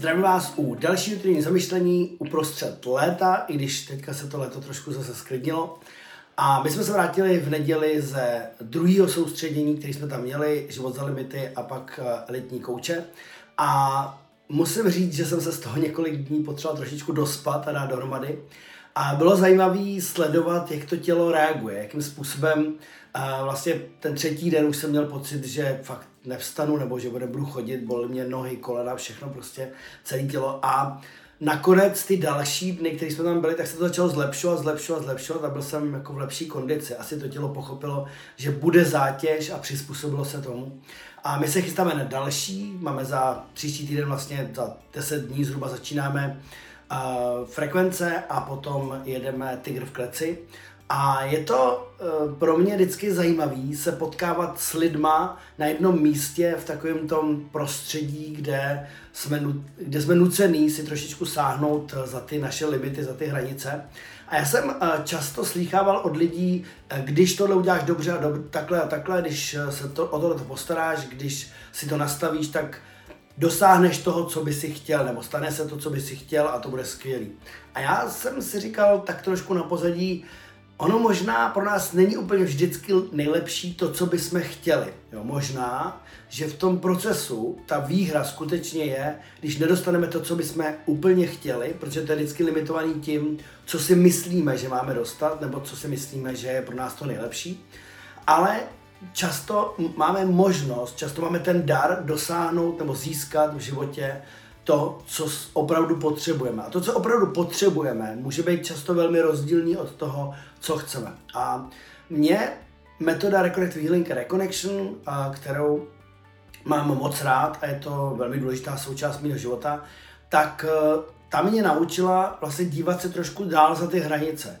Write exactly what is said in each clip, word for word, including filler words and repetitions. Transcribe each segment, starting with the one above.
Zdravím vás u dalšího týdenního zamyšlení uprostřed léta, i když teďka se to léto trošku zase sklidnilo. A my jsme se vrátili v neděli ze druhého soustředění, který jsme tam měli, život za limity a pak elitní kouče. A musím říct, že jsem se z toho několik dní potřeboval trošičku dospat a dát dohromady. A bylo zajímavé sledovat, jak to tělo reaguje, jakým způsobem. A vlastně ten třetí den už jsem měl pocit, že fakt nevstanu nebo že nebudu chodit, bolí mě nohy, kolena, všechno prostě, celé tělo. A nakonec ty další dny, které jsme tam byli, tak se to začalo zlepšovat, zlepšovat, zlepšovat a byl jsem jako v lepší kondici. Asi to tělo pochopilo, že bude zátěž a přizpůsobilo se tomu. A my se chystáme na další, máme za příští týden vlastně za deset dní zhruba začínáme uh, frekvence a potom jedeme Tygr v kleci. A je to uh, pro mě vždycky zajímavý se potkávat s lidma na jednom místě v takovém tom prostředí, kde jsme, kde jsme nucený si trošičku sáhnout za ty naše limity, za ty hranice. A já jsem uh, často slýchával od lidí, uh, když tohle uděláš dobře a do, takhle a takhle, když se to, o tohle postaráš, když si to nastavíš, tak dosáhneš toho, co by si chtěl, nebo stane se to, co by si chtěl a to bude skvělý. A já jsem si říkal tak trošku na pozadí, ono možná pro nás není úplně vždycky nejlepší to, co bychom chtěli. Jo, možná, že v tom procesu ta výhra skutečně je, když nedostaneme to, co bychom úplně chtěli, protože to je vždycky limitovaný tím, co si myslíme, že máme dostat, nebo co si myslíme, že je pro nás to nejlepší. Ale často máme možnost, často máme ten dar dosáhnout nebo získat v životě to, co opravdu potřebujeme. A to, co opravdu potřebujeme, může být často velmi rozdílný od toho, co chceme. A mě metoda Reconnect, Healing a Reconnection, kterou mám moc rád a je to velmi důležitá součást mého života, tak ta mě naučila vlastně dívat se trošku dál za ty hranice.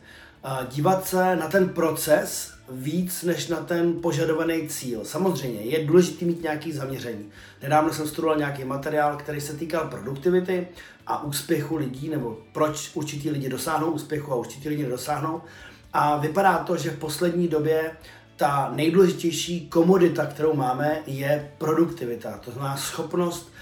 Dívat se na ten proces víc než na ten požadovaný cíl. Samozřejmě je důležité mít nějaké zaměření. Nedávno jsem studoval nějaký materiál, který se týkal produktivity a úspěchu lidí, nebo proč určití lidi dosáhnou úspěchu a určití lidi nedosáhnou. A vypadá to, že v poslední době ta nejdůležitější komodita, kterou máme, je produktivita. To znamená schopnost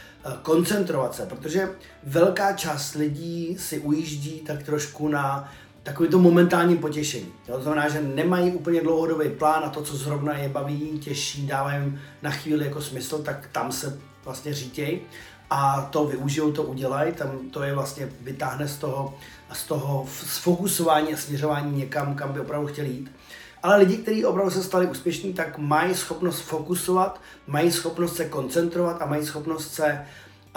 koncentrovat se, protože velká část lidí si ujíždí tak trošku na takový to momentální potěšení. To znamená, že nemají úplně dlouhodobý plán a to, co zrovna je baví, těší, dává jim na chvíli jako smysl, tak tam se vlastně řítěj a to využijou, to udělají, tam to je vlastně vytáhne z toho, z toho sfokusování a směřování někam, kam by opravdu chtěli jít. Ale lidi, kteří opravdu se stali úspěšní, tak mají schopnost fokusovat, mají schopnost se koncentrovat a mají schopnost se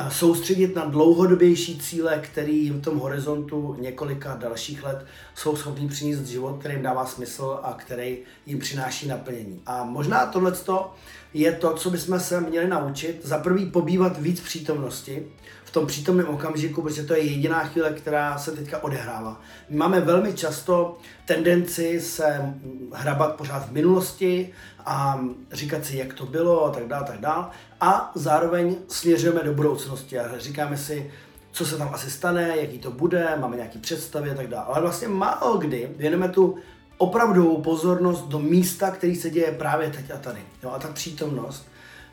soustředit na dlouhodobější cíle, které jim v tom horizontu několika dalších let jsou schopni přinést život, který jim dává smysl a který jim přináší naplnění. A možná tohleto je to, co bychom se měli naučit. Za prvý pobývat víc přítomnosti v tom přítomném okamžiku, protože to je jediná chvíle, která se teďka odehrává. My máme velmi často tendenci se hrabat pořád v minulosti a říkat si, jak to bylo a tak dále, tak dále. A zároveň směřujeme do budoucnosti a říkáme si, co se tam asi stane, jaký to bude, máme nějaké představy a tak dále. Ale vlastně málo kdy věnujeme tu opravdovou pozornost do místa, který se děje právě teď a tady. Jo, a ta přítomnost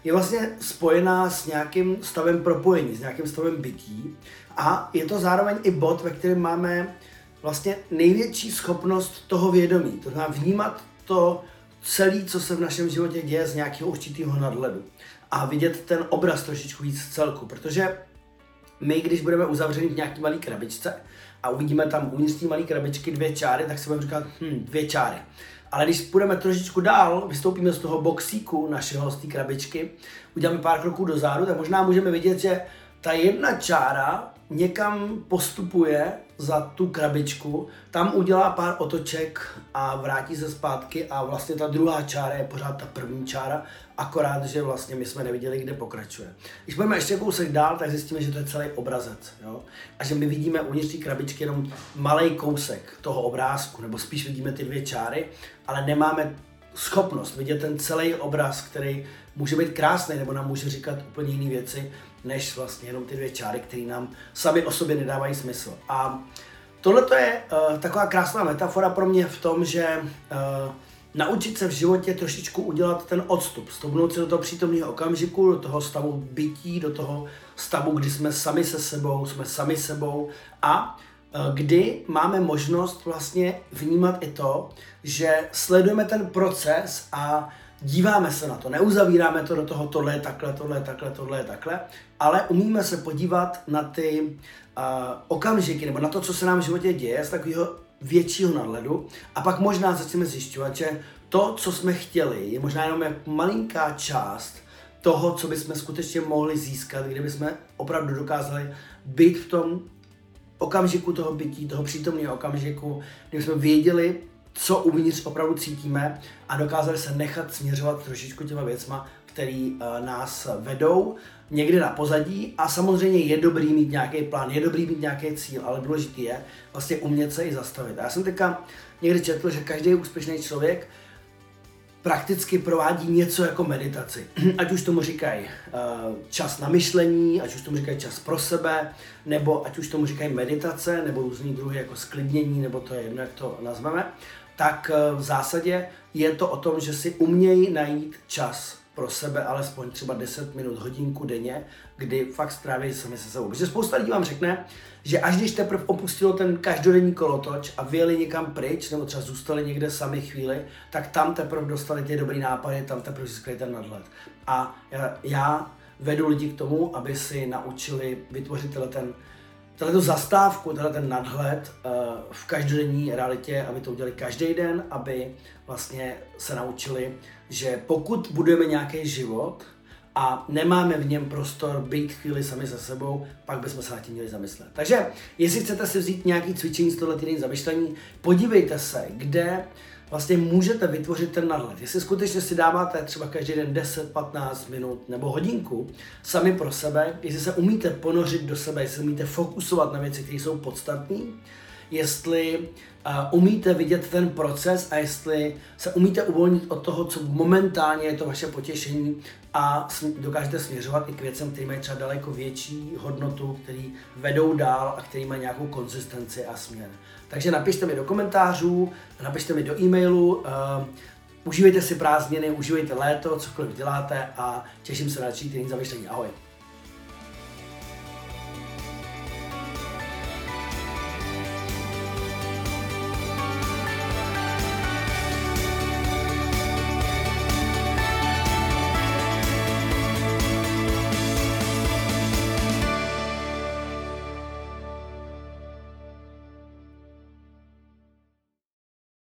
je vlastně spojená s nějakým stavem propojení, s nějakým stavem bytí a je to zároveň i bod, ve kterém máme vlastně největší schopnost toho vědomí. To znamená vnímat to celé, co se v našem životě děje z nějakého určitého nadhledu a vidět ten obraz trošičku víc v celku, protože my, když budeme uzavřeni v nějaký malý krabičce a uvidíme tam uvnitř té malé krabičky dvě čáry, tak si budeme říkat, hm, dvě čáry. Ale když půjdeme trošičku dál, vystoupíme z toho boxíku našeho, z té krabičky, uděláme pár kroků dozadu, tak možná můžeme vidět, že ta jedna čára někam postupuje za tu krabičku, tam udělá pár otoček a vrátí se zpátky a vlastně ta druhá čára je pořád ta první čára, akorát, že vlastně my jsme neviděli, kde pokračuje. Když půjdeme ještě kousek dál, tak zjistíme, že to je celý obrazec, jo? A že my vidíme uvnitř té krabičky jenom malej kousek toho obrázku, nebo spíš vidíme ty dvě čáry, ale nemáme schopnost vidět ten celý obraz, který může být krásný, nebo nám může říkat úplně jiné věci, než vlastně jenom ty dvě čáry, které nám sami o sobě nedávají smysl. A tohle je uh, taková krásná metafora pro mě v tom, že uh, Naučit se v životě trošičku udělat ten odstup, stoupnout se do toho přítomného okamžiku, do toho stavu bytí, do toho stavu, kdy jsme sami se sebou, jsme sami sebou a kdy máme možnost vlastně vnímat i to, že sledujeme ten proces a díváme se na to, neuzavíráme to do toho, tohle je takhle, tohle je takhle, tohle je takhle, ale umíme se podívat na ty uh, okamžiky nebo na to, co se nám v životě děje z takového většího nadhledu a pak možná začneme zjišťovat, že to, co jsme chtěli, je možná jenom jak malinká část toho, co bychom skutečně mohli získat, kdybychom opravdu dokázali být v tom okamžiku toho bytí, toho přítomného okamžiku, kdybychom věděli, co uvnitř opravdu cítíme a dokázali se nechat směřovat trošičku těma věcma, které nás vedou někde na pozadí a samozřejmě je dobrý mít nějaký plán, je dobrý mít nějaký cíl, ale důležitý je vlastně umět se i zastavit. A já jsem teďka někdy četl, že každý úspěšný člověk prakticky provádí něco jako meditaci. Ať už tomu říkají čas na myšlení, ať už tomu říkají čas pro sebe, nebo ať už tomu říkají meditace, nebo různý druhy jako sklidnění, nebo to je jedno, jak to nazveme, tak v zásadě je to o tom, že si umějí najít čas pro sebe alespoň třeba deset minut, hodinku denně, kdy fakt stráví sami se sebou. Protože spousta lidí vám řekne, že až když teprve opustilo ten každodenní kolotoč a vyjeli někam pryč, nebo třeba zůstali někde sami chvíli, tak tam teprve dostali ty dobrý nápady, tam teprve získali ten nadhled. A já, já vedu lidi k tomu, aby si naučili vytvořit ten Tato zastávku, ten nadhled v každodenní realitě, aby to udělali každý den, aby vlastně se naučili, že pokud budujeme nějaký život a nemáme v něm prostor být chvíli sami se sebou, pak bychom se na tím měli zamyslet. Takže jestli chcete si vzít nějaké cvičení z tohle týdenní zamyšlení, podívejte se, kde vlastně můžete vytvořit ten nadhled. Jestli skutečně si dáváte třeba každý den deset, patnáct minut nebo hodinku sami pro sebe, jestli se umíte ponořit do sebe, jestli umíte fokusovat na věci, které jsou podstatné, jestli uh, umíte vidět ten proces a jestli se umíte uvolnit od toho, co momentálně je to vaše potěšení a sm- dokážete směřovat i k věcem, které mají třeba daleko větší hodnotu, které vedou dál a které mají nějakou konzistenci a směr. Takže napište mi do komentářů, napište mi do e-mailu, uh, užívejte si prázdniny, užívejte léto, cokoliv děláte a těším se na další týdenní zamyšlení. Ahoj!